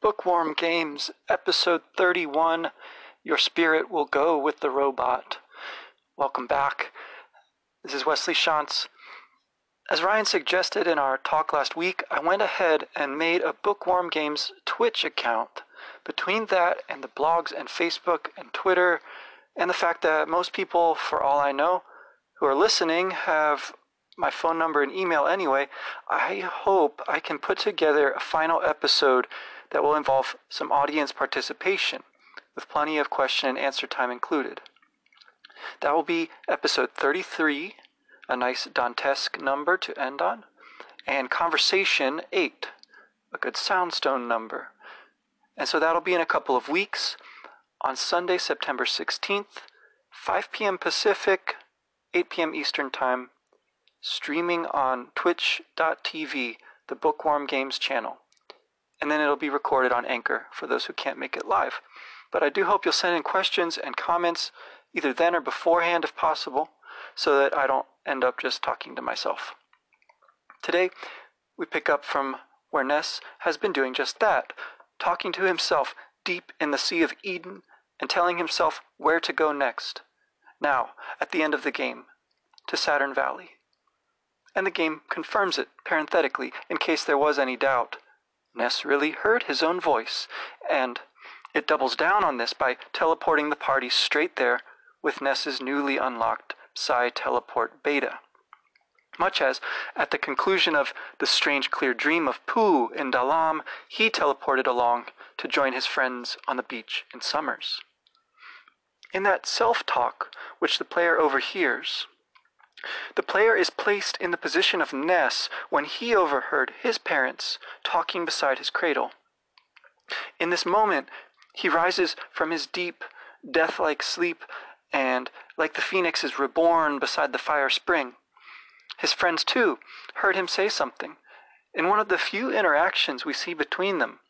Bookworm Games, Episode 31, Your Spirit Will Go with the Robot. Welcome back. This is Wesley Schantz. As Ryan suggested in our talk last week, I went ahead and made a Bookworm Games Twitch account. Between that and the blogs and Facebook and Twitter, and the fact that most people, for all I know, who are listening have my phone number and email anyway, I hope I can put together a final episode that will involve some audience participation, with plenty of question and answer time included. That will be episode 33, a nice Dantesque number to end on, and conversation 8, a good Soundstone number. And so that'll be in a couple of weeks, on Sunday, September 16th, 5 p.m. Pacific, 8 p.m. Eastern Time, streaming on twitch.tv, the Bookworm Games channel. And then it'll be recorded on Anchor for those who can't make it live. But I do hope you'll send in questions and comments either then or beforehand if possible, so that I don't end up just talking to myself. Today, we pick up from where Ness has been doing just that, talking to himself deep in the Sea of Eden and telling himself where to go next. Now, at the end of the game, to Saturn Valley. And the game confirms it, parenthetically, in case there was any doubt. Ness really heard his own voice, and it doubles down on this by teleporting the party straight there with Ness's newly unlocked Psi Teleport Beta. Much as, at the conclusion of the strange clear dream of Poo in Dalam, he teleported along to join his friends on the beach in Summers. In that self-talk, which the player overhears, the player is placed in the position of Ness when he overheard his parents talking beside his cradle. In this moment, he rises from his deep, death-like sleep and, like the phoenix, is reborn beside the fire spring. His friends, too, heard him say something, in one of the few interactions we see between them.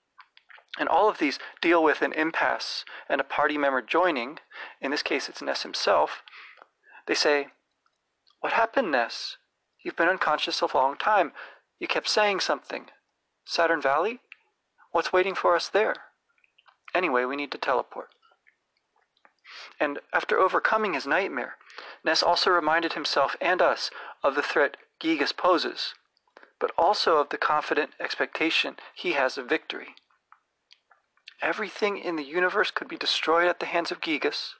And all of these deal with an impasse and a party member joining, in this case it's Ness himself. They say, "What happened, Ness? You've been unconscious a long time. You kept saying something. Saturn Valley? What's waiting for us there? Anyway, we need to teleport." And after overcoming his nightmare, Ness also reminded himself and us of the threat Giygas poses, but also of the confident expectation he has of victory. Everything in the universe could be destroyed at the hands of Giygas,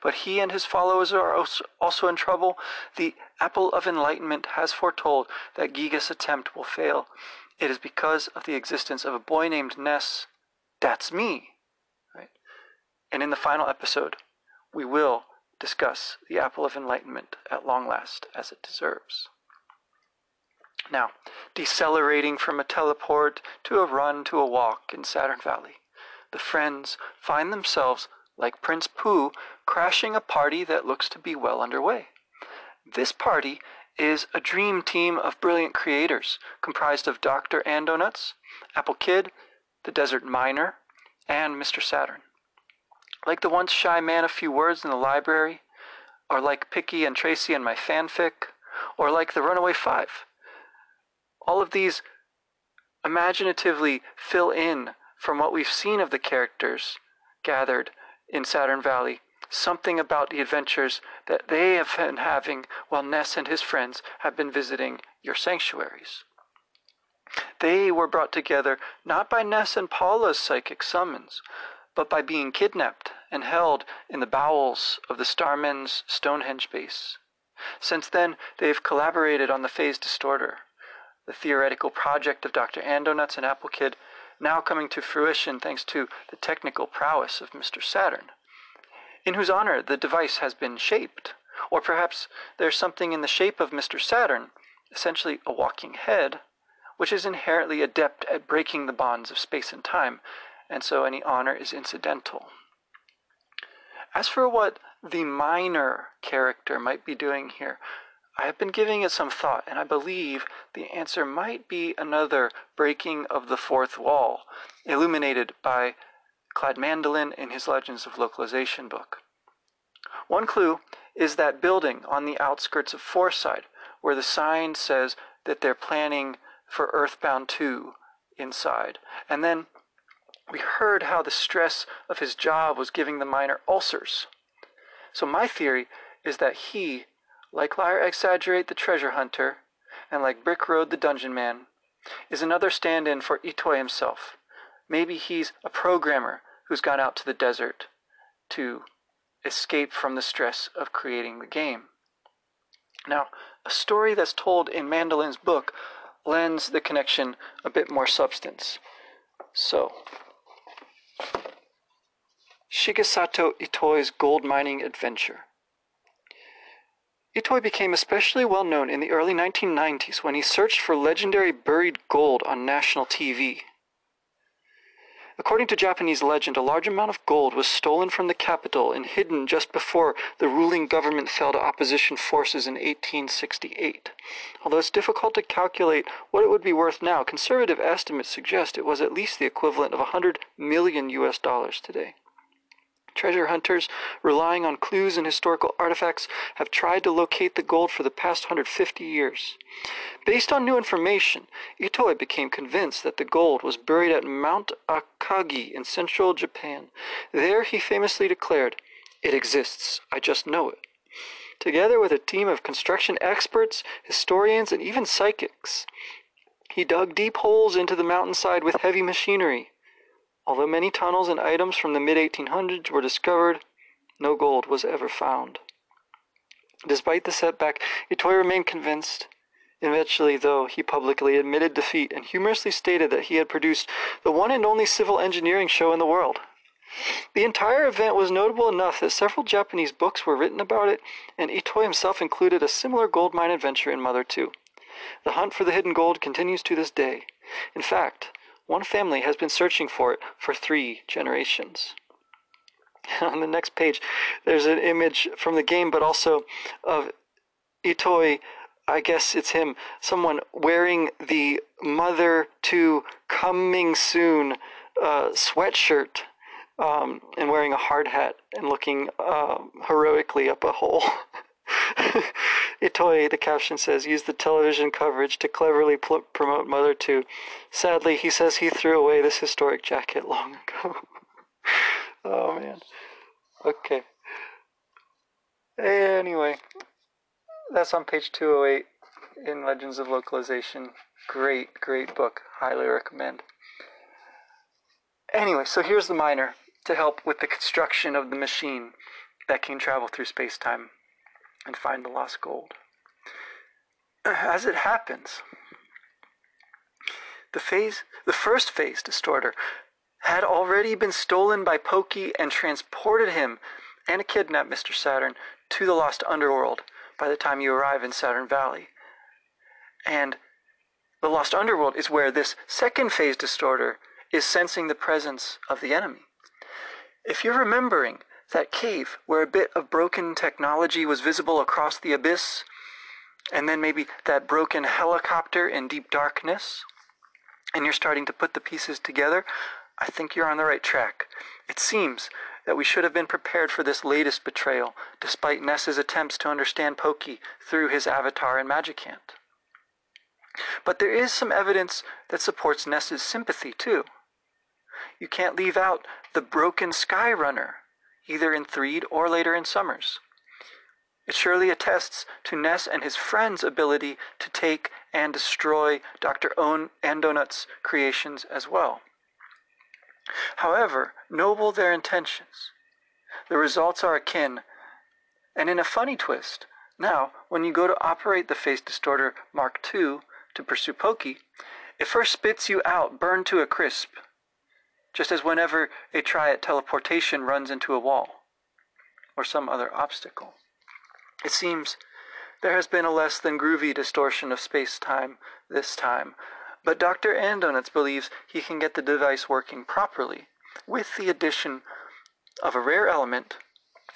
but he and his followers are also in trouble. The Apple of Enlightenment has foretold that Giygas' attempt will fail. It is because of the existence of a boy named Ness. That's me. Right? And in the final episode, we will discuss the Apple of Enlightenment at long last, as it deserves. Now, decelerating from a teleport to a run to a walk in Saturn Valley, the friends find themselves, like Prince Poo, crashing a party that looks to be well underway. This party is a dream team of brilliant creators, comprised of Dr. Andonuts, Apple Kid, the Desert Miner, and Mr. Saturn. Like the once shy man a few words in the library, or like Picky and Tracy in my fanfic, or like the Runaway Five. All of these imaginatively fill in from what we've seen of the characters gathered in Saturn Valley, something about the adventures that they have been having while Ness and his friends have been visiting your sanctuaries. They were brought together not by Ness and Paula's psychic summons, but by being kidnapped and held in the bowels of the Starman's Stonehenge base. Since then, they've collaborated on the Phase Distorter, the theoretical project of Dr. Andonuts and Apple Kid, now coming to fruition thanks to the technical prowess of Mr. Saturn, in whose honor the device has been shaped. Or perhaps there's something in the shape of Mr. Saturn, essentially a walking head, which is inherently adept at breaking the bonds of space and time, and so any honor is incidental. As for what the minor character might be doing here, I have been giving it some thought, and I believe the answer might be another breaking of the fourth wall, illuminated by Clyde Mandolin in his Legends of Localization book. One clue is that building on the outskirts of Foreside, where the sign says that they're planning for Earthbound 2 inside. And then We heard how the stress of his job was giving the miner ulcers. So my theory is that he, like Liar Exaggerate the treasure hunter, and like Brick Road the dungeon man, is another stand-in for Itoy himself. Maybe he's a programmer who's gone out to the desert to escape from the stress of creating the game. Now, a story that's told in Mandolin's book lends the connection a bit more substance. So, Shigesato Itoi's gold mining adventure. Itoi became especially well known in the early 1990s when he searched for legendary buried gold on national TV. According to Japanese legend, a large amount of gold was stolen from the capital and hidden just before the ruling government fell to opposition forces in 1868. Although it's difficult to calculate what it would be worth now, conservative estimates suggest it was at least the equivalent of $100 million today. Treasure hunters, relying on clues and historical artifacts, have tried to locate the gold for the past 150 years. Based on new information, Itoi became convinced that the gold was buried at Mount Akagi in central Japan. There, he famously declared, "It exists, I just know it." Together with a team of construction experts, historians, and even psychics, he dug deep holes into the mountainside with heavy machinery. Although many tunnels and items from the mid-1800s were discovered, no gold was ever found. Despite the setback, Itoi remained convinced. Eventually, though, he publicly admitted defeat and humorously stated that he had produced the one and only civil engineering show in the world. The entire event was notable enough that several Japanese books were written about it, and Itoi himself included a similar gold mine adventure in Mother 2. The hunt for the hidden gold continues to this day. In fact, one family has been searching for it for 3 generations. On the next page, there's an image from the game, but also of Itoi, I guess it's him, someone wearing the Mother 2 Coming Soon sweatshirt and wearing a hard hat and looking heroically up a hole. Itoi, the caption says, used the television coverage to cleverly promote Mother 2. Sadly, he says he threw away this historic jacket long ago. Oh, man. Okay. Anyway, that's on page 208 in Legends of Localization. Great, great book. Highly recommend. Anyway, so here's the miner to help with the construction of the machine that can travel through space-time and find the lost gold. As it happens, the first phase distorter had already been stolen by Pokey and transported him and kidnapped Mr. Saturn to the lost underworld by the time you arrive in Saturn Valley. And the lost underworld is where this second phase distorter is sensing the presence of the enemy. If you're remembering that cave where a bit of broken technology was visible across the abyss, and then maybe that broken helicopter in deep darkness, and you're starting to put the pieces together, I think you're on the right track. It seems that we should have been prepared for this latest betrayal, despite Ness's attempts to understand Pokey through his avatar in Magicant. But there is some evidence that supports Ness's sympathy, too. You can't leave out the broken Sky Runner, either in Threed or later in Summers. It surely attests to Ness and his friends' ability to take and destroy Dr. Andonuts' creations as well. However noble their intentions, the results are akin, and in a funny twist, now when you go to operate the phase distorter Mark II to pursue Pokey, it first spits you out burned to a crisp, just as whenever a try at teleportation runs into a wall or some other obstacle. It seems there has been a less than groovy distortion of space-time this time, but Dr. Andonuts believes he can get the device working properly with the addition of a rare element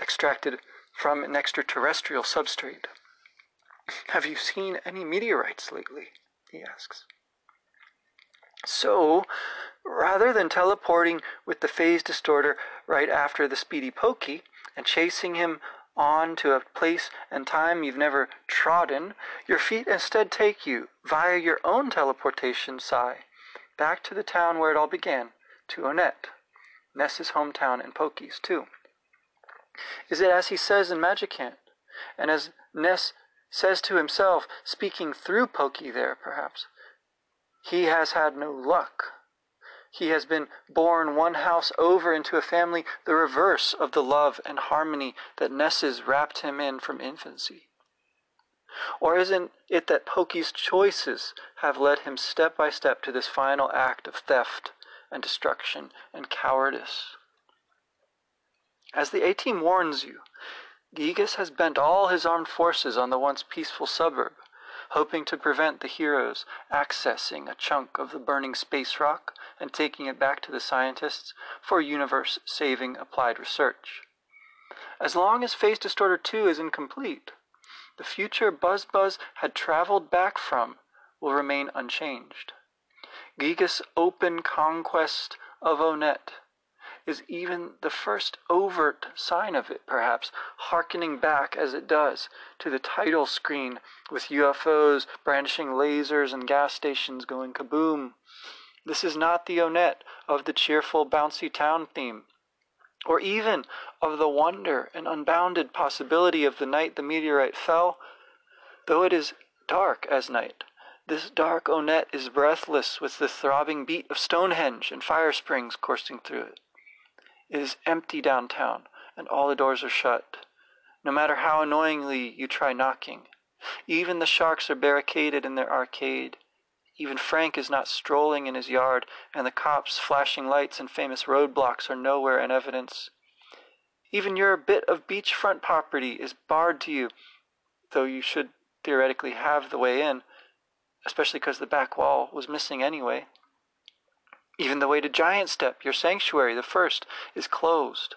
extracted from an extraterrestrial substrate. "Have you seen any meteorites lately?" he asks. So, rather than teleporting with the phase distorter right after the speedy Pokey and chasing him on to a place and time you've never trodden, your feet instead take you, via your own teleportation, back to the town where it all began, to Onett, Ness's hometown and Pokey's too. Is it as he says in Magicant, and as Ness says to himself, speaking through Pokey there, perhaps? He has had no luck. He has been born one house over into a family the reverse of the love and harmony that Ness's wrapped him in from infancy. Or isn't it that Pokey's choices have led him step by step to this final act of theft and destruction and cowardice? As the A-Team warns you, Giygas has bent all his armed forces on the once peaceful suburb, hoping to prevent the heroes accessing a chunk of the burning space rock and taking it back to the scientists for universe-saving applied research. As long as Phase Distorter 2 is incomplete, the future Buzz Buzz had traveled back from will remain unchanged. Giygas' open conquest of Onett is even the first overt sign of it, perhaps, hearkening back as it does to the title screen with UFOs brandishing lasers and gas stations going kaboom. This is not the Onett of the cheerful, bouncy town theme, or even of the wonder and unbounded possibility of the night the meteorite fell. Though it is dark as night, this dark Onett is breathless with the throbbing beat of Stonehenge and fire springs coursing through it. It is empty downtown, and all the doors are shut, no matter how annoyingly you try knocking. Even the sharks are barricaded in their arcade. Even Frank is not strolling in his yard, and the cops' flashing lights and famous roadblocks are nowhere in evidence. Even your bit of beachfront property is barred to you, though you should theoretically have the way in, especially because the back wall was missing anyway. Even the way to Giant Step, your sanctuary, the first, is closed,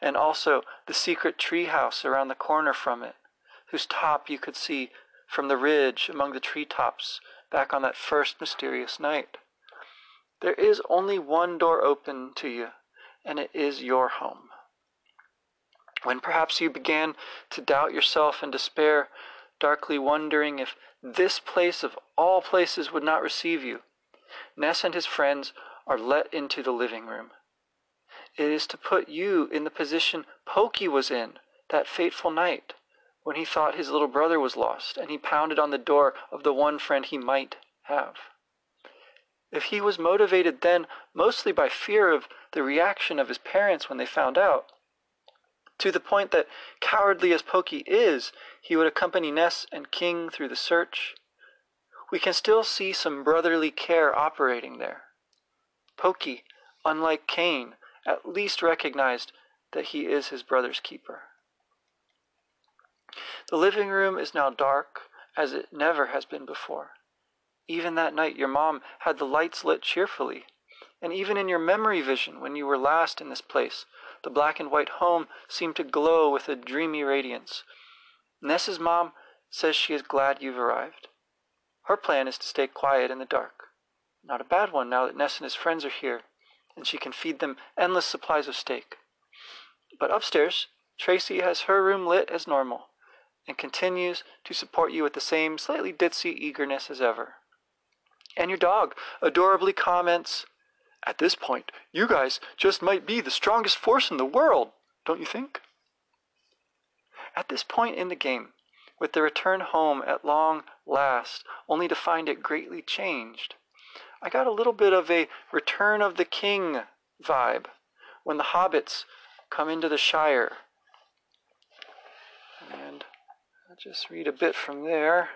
and also the secret treehouse around the corner from it, whose top you could see from the ridge among the treetops back on that first mysterious night. There is only one door open to you, and it is your home. When perhaps you began to doubt yourself and despair, darkly wondering if this place of all places would not receive you, Ness and his friends are let into the living room. It is to put you in the position Pokey was in that fateful night when he thought his little brother was lost and he pounded on the door of the one friend he might have. If he was motivated then mostly by fear of the reaction of his parents when they found out, to the point that, cowardly as Pokey is, he would accompany Ness and King through the search, we can still see some brotherly care operating there. Pokey, unlike Cain, at least recognized that he is his brother's keeper. The living room is now dark, as it never has been before. Even that night your mom had the lights lit cheerfully, and even in your memory vision when you were last in this place, the black and white home seemed to glow with a dreamy radiance. Ness's mom says she is glad you've arrived. Her plan is to stay quiet in the dark. Not a bad one now that Ness and his friends are here, and she can feed them endless supplies of steak. But upstairs, Tracy has her room lit as normal, and continues to support you with the same slightly ditzy eagerness as ever. And your dog adorably comments, "At this point, you guys just might be the strongest force in the world, don't you think?" At this point in the game, with the return home at long last, only to find it greatly changed, I got a little bit of a Return of the King vibe when the hobbits come into the Shire. And I'll just read a bit from there.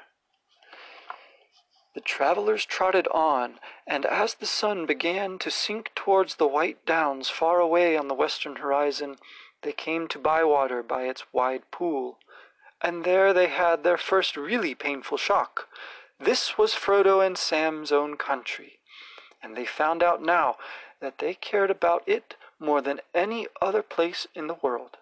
The travelers trotted on, and as the sun began to sink towards the white downs far away on the western horizon, they came to Bywater by its wide pool. And there they had their first really painful shock. This was Frodo and Sam's own country, and they found out now that they cared about it more than any other place in the world.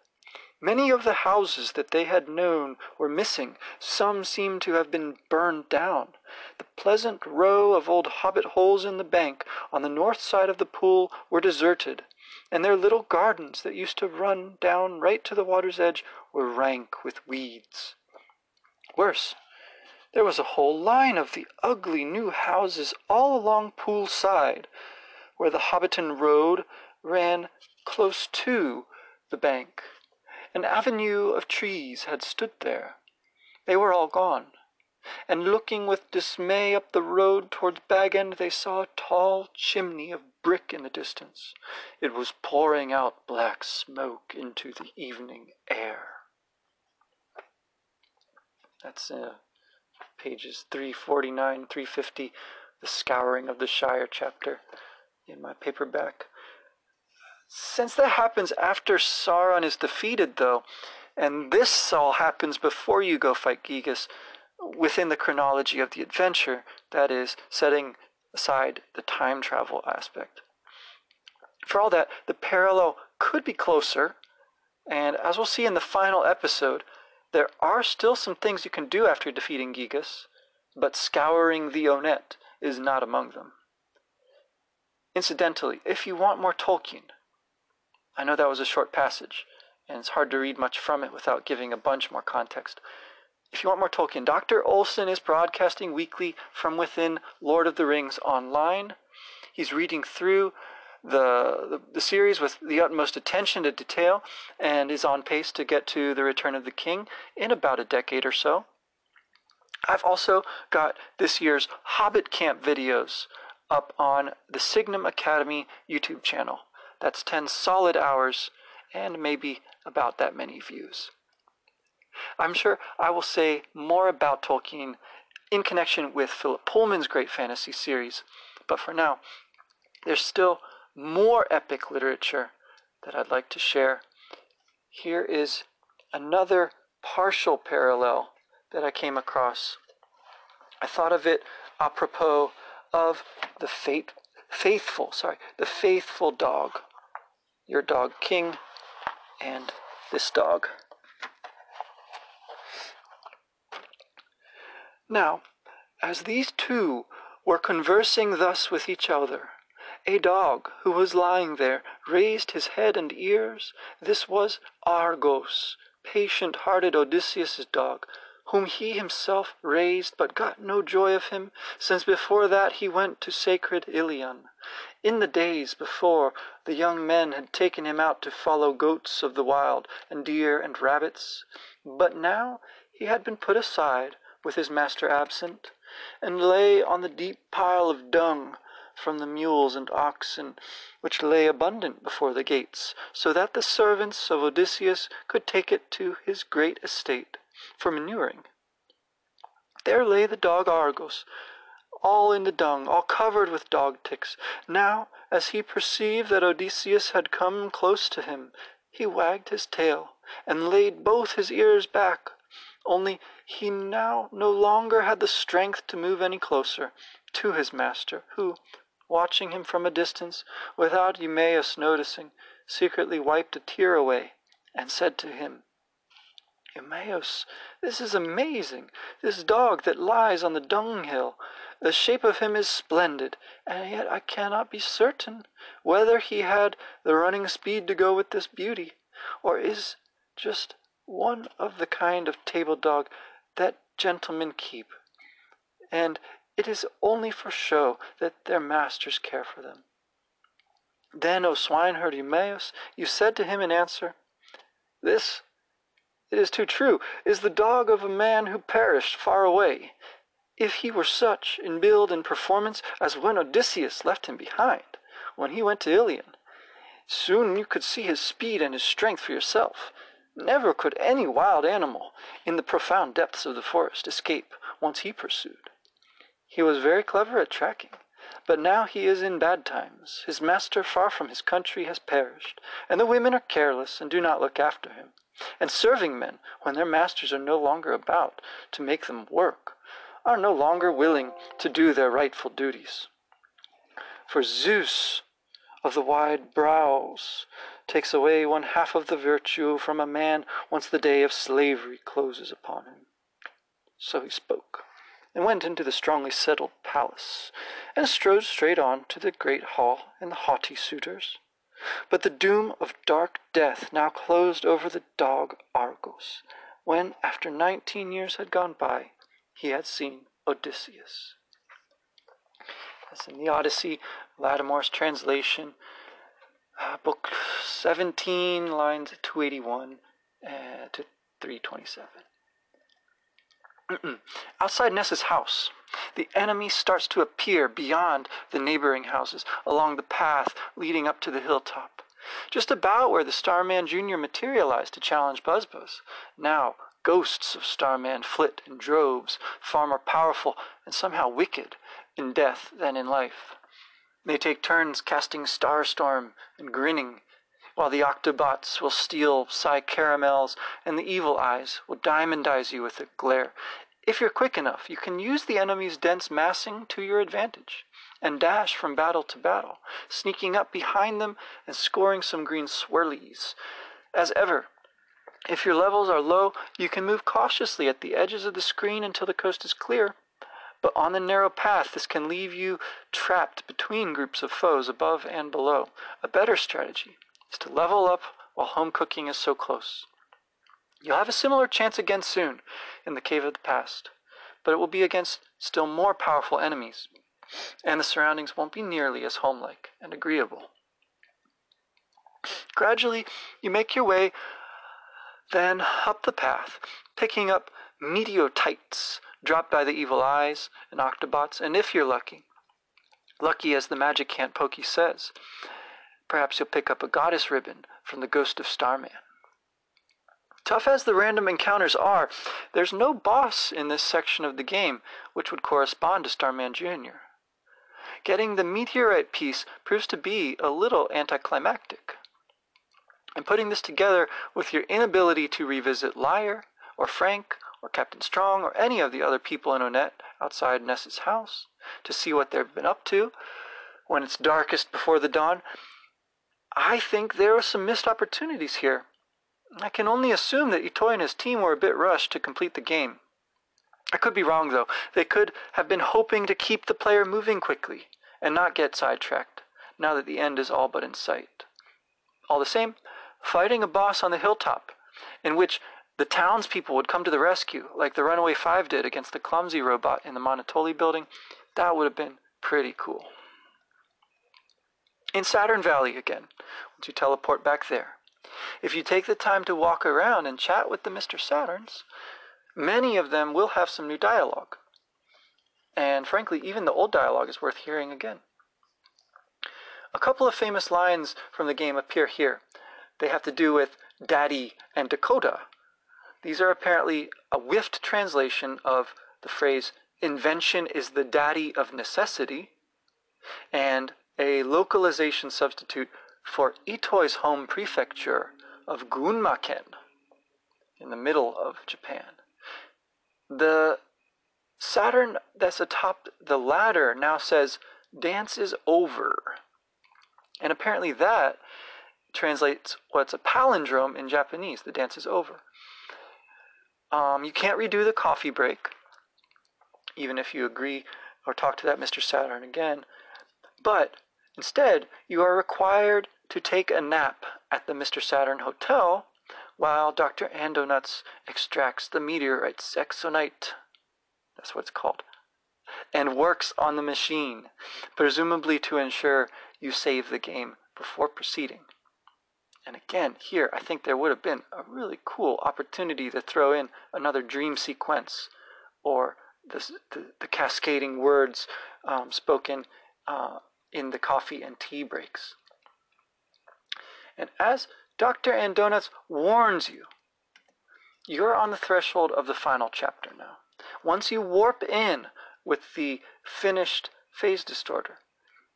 Many of the houses that they had known were missing. Some seemed to have been burned down. The pleasant row of old hobbit holes in the bank on the north side of the pool were deserted, and their little gardens that used to run down right to the water's edge were rank with weeds. Worse, there was a whole line of the ugly new houses all along Poolside, where the Hobbiton Road ran close to the bank. An avenue of trees had stood there. They were all gone, and looking with dismay up the road towards Bag End, they saw a tall chimney of brick in the distance. It was pouring out black smoke into the evening air. That's pages 349, 350, The Scouring of the Shire chapter in my paperback. Since that happens after Sauron is defeated, though, and this all happens before you go fight Giygas, within the chronology of the adventure, that is, setting aside the time travel aspect. For all that, the parallel could be closer, and as we'll see in the final episode, there are still some things you can do after defeating Giygas, but scouring the Onett is not among them. Incidentally, if you want more Tolkien, I know that was a short passage, and it's hard to read much from it without giving a bunch more context. If you want more Tolkien, Dr. Olson is broadcasting weekly from within Lord of the Rings online. He's reading through the series with the utmost attention to detail and is on pace to get to The Return of the King in about a decade or so. I've also got this year's Hobbit Camp videos up on the Signum Academy YouTube channel. That's 10 solid hours and maybe about that many views. I'm sure I will say more about Tolkien in connection with Philip Pullman's great fantasy series, but for now, there's still more epic literature that I'd like to share. Here is another partial parallel that I came across. I thought of it apropos of the faithful dog, your dog King, and this dog. Now, as these two were conversing thus with each other, a dog who was lying there raised his head and ears. This was Argos, patient-hearted Odysseus's dog, whom he himself raised but got no joy of him, since before that he went to sacred Ilion. In the days before, the young men had taken him out to follow goats of the wild and deer and rabbits, but now he had been put aside with his master absent, and lay on the deep pile of dung from the mules and oxen, which lay abundant before the gates, so that the servants of Odysseus could take it to his great estate for manuring. There lay the dog Argos, all in the dung, all covered with dog ticks. Now, as he perceived that Odysseus had come close to him, he wagged his tail and laid both his ears back, only he now no longer had the strength to move any closer to his master, who, watching him from a distance, without Eumaeus noticing, secretly wiped a tear away and said to him, "Eumaeus, this is amazing. This dog that lies on the dunghill, the shape of him is splendid, and yet I cannot be certain whether he had the running speed to go with this beauty, or is just one of the kind of table dog that gentlemen keep, and it is only for show that their masters care for them." Then, O swineherd Eumaeus, you said to him in answer, "This, it is too true, is the dog of a man who perished far away, if he were such in build and performance as when Odysseus left him behind, when he went to Ilion. Soon you could see his speed and his strength for yourself. Never could any wild animal in the profound depths of the forest escape once he pursued. He was very clever at tracking, but now he is in bad times. His master far from his country has perished, and the women are careless and do not look after him, and serving men, when their masters are no longer about to make them work, are no longer willing to do their rightful duties. For Zeus of the wide brows takes away one half of the virtue from a man once the day of slavery closes upon him." So he spoke, and went into the strongly settled palace, and strode straight on to the great hall and the haughty suitors. But the doom of dark death now closed over the dog Argos, when, after 19 years had gone by, he had seen Odysseus. As in the Odyssey, Lattimore's translation, book 17, lines 281 to 327. Outside Ness's house, the enemy starts to appear beyond the neighboring houses along the path leading up to the hilltop, just about where the Starman Jr. materialized to challenge Buzz Buzz. Now, ghosts of Starman flit in droves, far more powerful and somehow wicked in death than in life. They take turns casting Starstorm and grinning, while the Octobots will steal Psi Caramels and the Evil Eyes will diamondize you with a glare. If you're quick enough, you can use the enemy's dense massing to your advantage and dash from battle to battle, sneaking up behind them and scoring some green swirlies. As ever, if your levels are low, you can move cautiously at the edges of the screen until the coast is clear, but on the narrow path, this can leave you trapped between groups of foes above and below. A better strategy is to level up while home cooking is so close. You'll have a similar chance again soon in the Cave of the Past, but it will be against still more powerful enemies, and the surroundings won't be nearly as homelike and agreeable. Gradually, you make your way then up the path, picking up meteorites dropped by the Evil Eyes and Octobots, and if you're lucky as the Magicant Pokey says, perhaps you'll pick up a goddess ribbon from the ghost of Starman. Tough as the random encounters are, there's no boss in this section of the game, which would correspond to Starman Jr. Getting the meteorite piece proves to be a little anticlimactic. And putting this together with your inability to revisit Liar, or Frank, or Captain Strong, or any of the other people in Onett outside Ness's house, to see what they've been up to when it's darkest before the dawn, I think there are some missed opportunities here. I can only assume that Itoy and his team were a bit rushed to complete the game. I could be wrong, though. They could have been hoping to keep the player moving quickly and not get sidetracked, now that the end is all but in sight. All the same, fighting a boss on the hilltop, in which the townspeople would come to the rescue, like the Runaway Five did against the clumsy robot in the Monotoli building, that would have been pretty cool. In Saturn Valley again, once you teleport back there, if you take the time to walk around and chat with the Mr. Saturns, many of them will have some new dialogue. And frankly, even the old dialogue is worth hearing again. A couple of famous lines from the game appear here. They have to do with Daddy and Dakota. These are apparently a whiffed translation of the phrase, invention is the daddy of necessity, and a localization substitute for Itoy's home prefecture of Gunmaken, in the middle of Japan. The Saturn that's atop the ladder now says, dance is over. And apparently that translates what's a palindrome in Japanese, the dance is over. You can't redo the coffee break, even if you agree or talk to that Mr. Saturn again, but instead you are required to take a nap at the Mr. Saturn Hotel while Dr. Andonuts extracts the meteorite's exonite, that's what it's called, and works on the machine, presumably to ensure you save the game before proceeding. And again, here, I think there would have been a really cool opportunity to throw in another dream sequence, or the cascading words spoken in the coffee and tea breaks. And as Dr. Andonuts warns you, you're on the threshold of the final chapter now. Once you warp in with the finished phase distorter,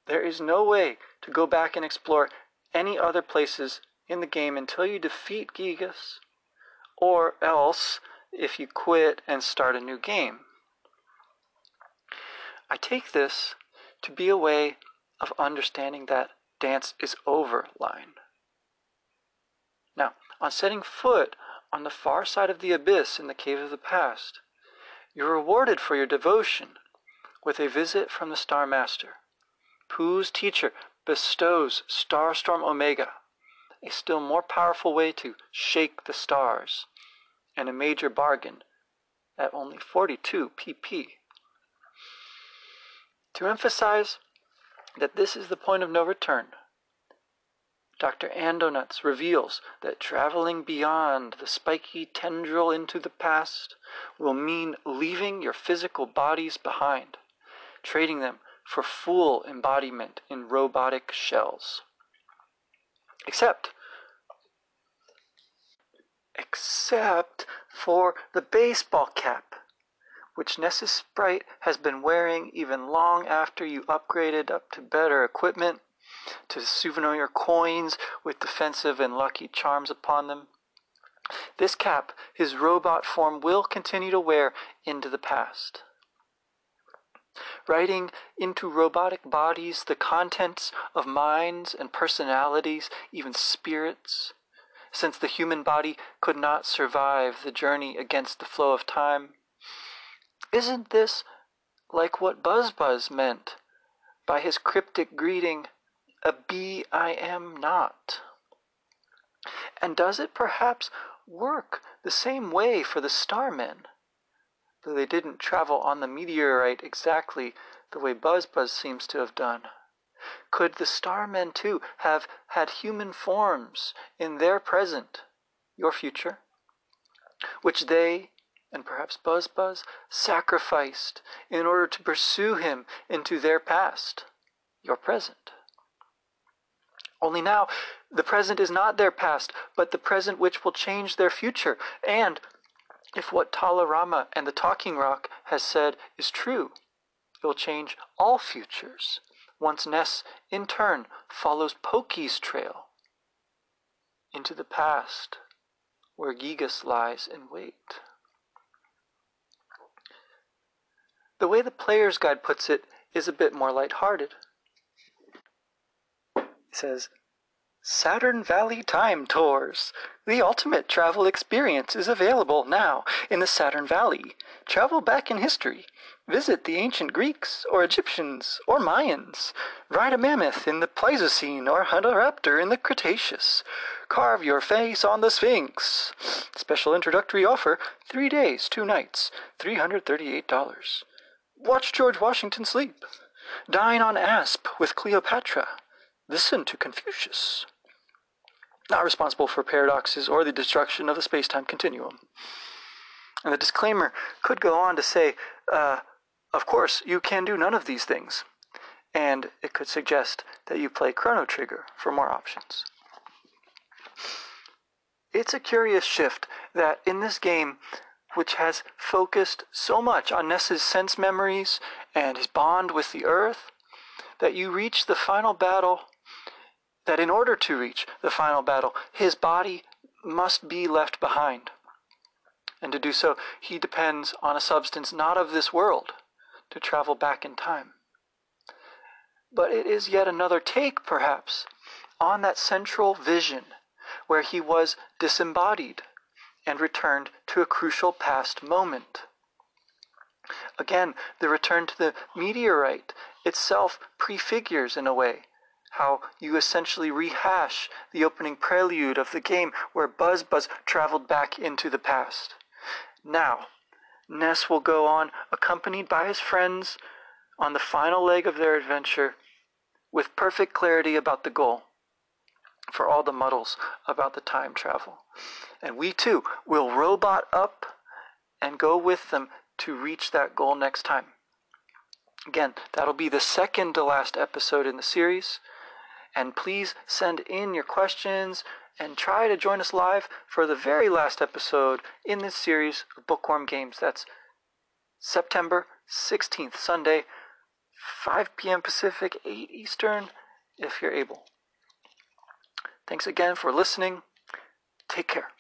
there is no way to go back and explore any other places in the game until you defeat Giygas, or else if you quit and start a new game. I take this to be a way of understanding that dance is over line. Now, on setting foot on the far side of the abyss in the Cave of the Past, you're rewarded for your devotion with a visit from the Star Master, Pooh's teacher, bestows Starstorm Omega, a still more powerful way to shake the stars, and a major bargain at only 42 PP. To emphasize that this is the point of no return. Dr. Andonuts reveals that traveling beyond the spiky tendril into the past will mean leaving your physical bodies behind, trading them for full embodiment in robotic shells. Except for the baseball cap, which Ness's Sprite has been wearing even long after you upgraded up to better equipment, to souvenir coins with defensive and lucky charms upon them. This cap his robot form will continue to wear into the past. Writing into robotic bodies the contents of minds and personalities, even spirits, since the human body could not survive the journey against the flow of time. Isn't this like what Buzz Buzz meant by his cryptic greeting, a bee I am not? And does it perhaps work the same way for the Starmen, though they didn't travel on the meteorite exactly the way Buzz Buzz seems to have done? Could the Starmen too have had human forms in their present, your future, which they, and perhaps Buzz Buzz, sacrificed in order to pursue him into their past, your present? Only now, the present is not their past, but the present which will change their future. And if what Talarama and the Talking Rock has said is true, it will change all futures, once Ness, in turn, follows Pokey's trail into the past, where Giygas lies in wait. The way the player's guide puts it is a bit more lighthearted. It says, Saturn Valley Time Tours. The ultimate travel experience is available now in the Saturn Valley. Travel back in history. Visit the ancient Greeks or Egyptians or Mayans. Ride a mammoth in the Pleistocene or hunt a raptor in the Cretaceous. Carve your face on the Sphinx. Special introductory offer, 3 days, 2 nights, $338. Watch George Washington sleep. Dine on asp with Cleopatra. Listen to Confucius. Not responsible for paradoxes or the destruction of the space-time continuum. And the disclaimer could go on to say, of course, you can do none of these things. And it could suggest that you play Chrono Trigger for more options. It's a curious shift that in this game, which has focused so much on Ness's sense memories and his bond with the Earth, that you reach the final battle, that in order to reach the final battle, his body must be left behind. And to do so, he depends on a substance not of this world to travel back in time. But it is yet another take, perhaps, on that central vision where he was disembodied and returned to a crucial past moment. Again, the return to the meteorite itself prefigures, in a way, how you essentially rehash the opening prelude of the game where Buzz Buzz traveled back into the past. Now, Ness will go on, accompanied by his friends, on the final leg of their adventure, with perfect clarity about the goal, for all the muddles about the time travel. And we too will robot up and go with them to reach that goal next time. Again, that'll be the second to last episode in the series. And please send in your questions and try to join us live for the very last episode in this series of Bookworm Games. That's September 16th, Sunday, 5 p.m. Pacific, 8 Eastern, if you're able. Thanks again for listening. Take care.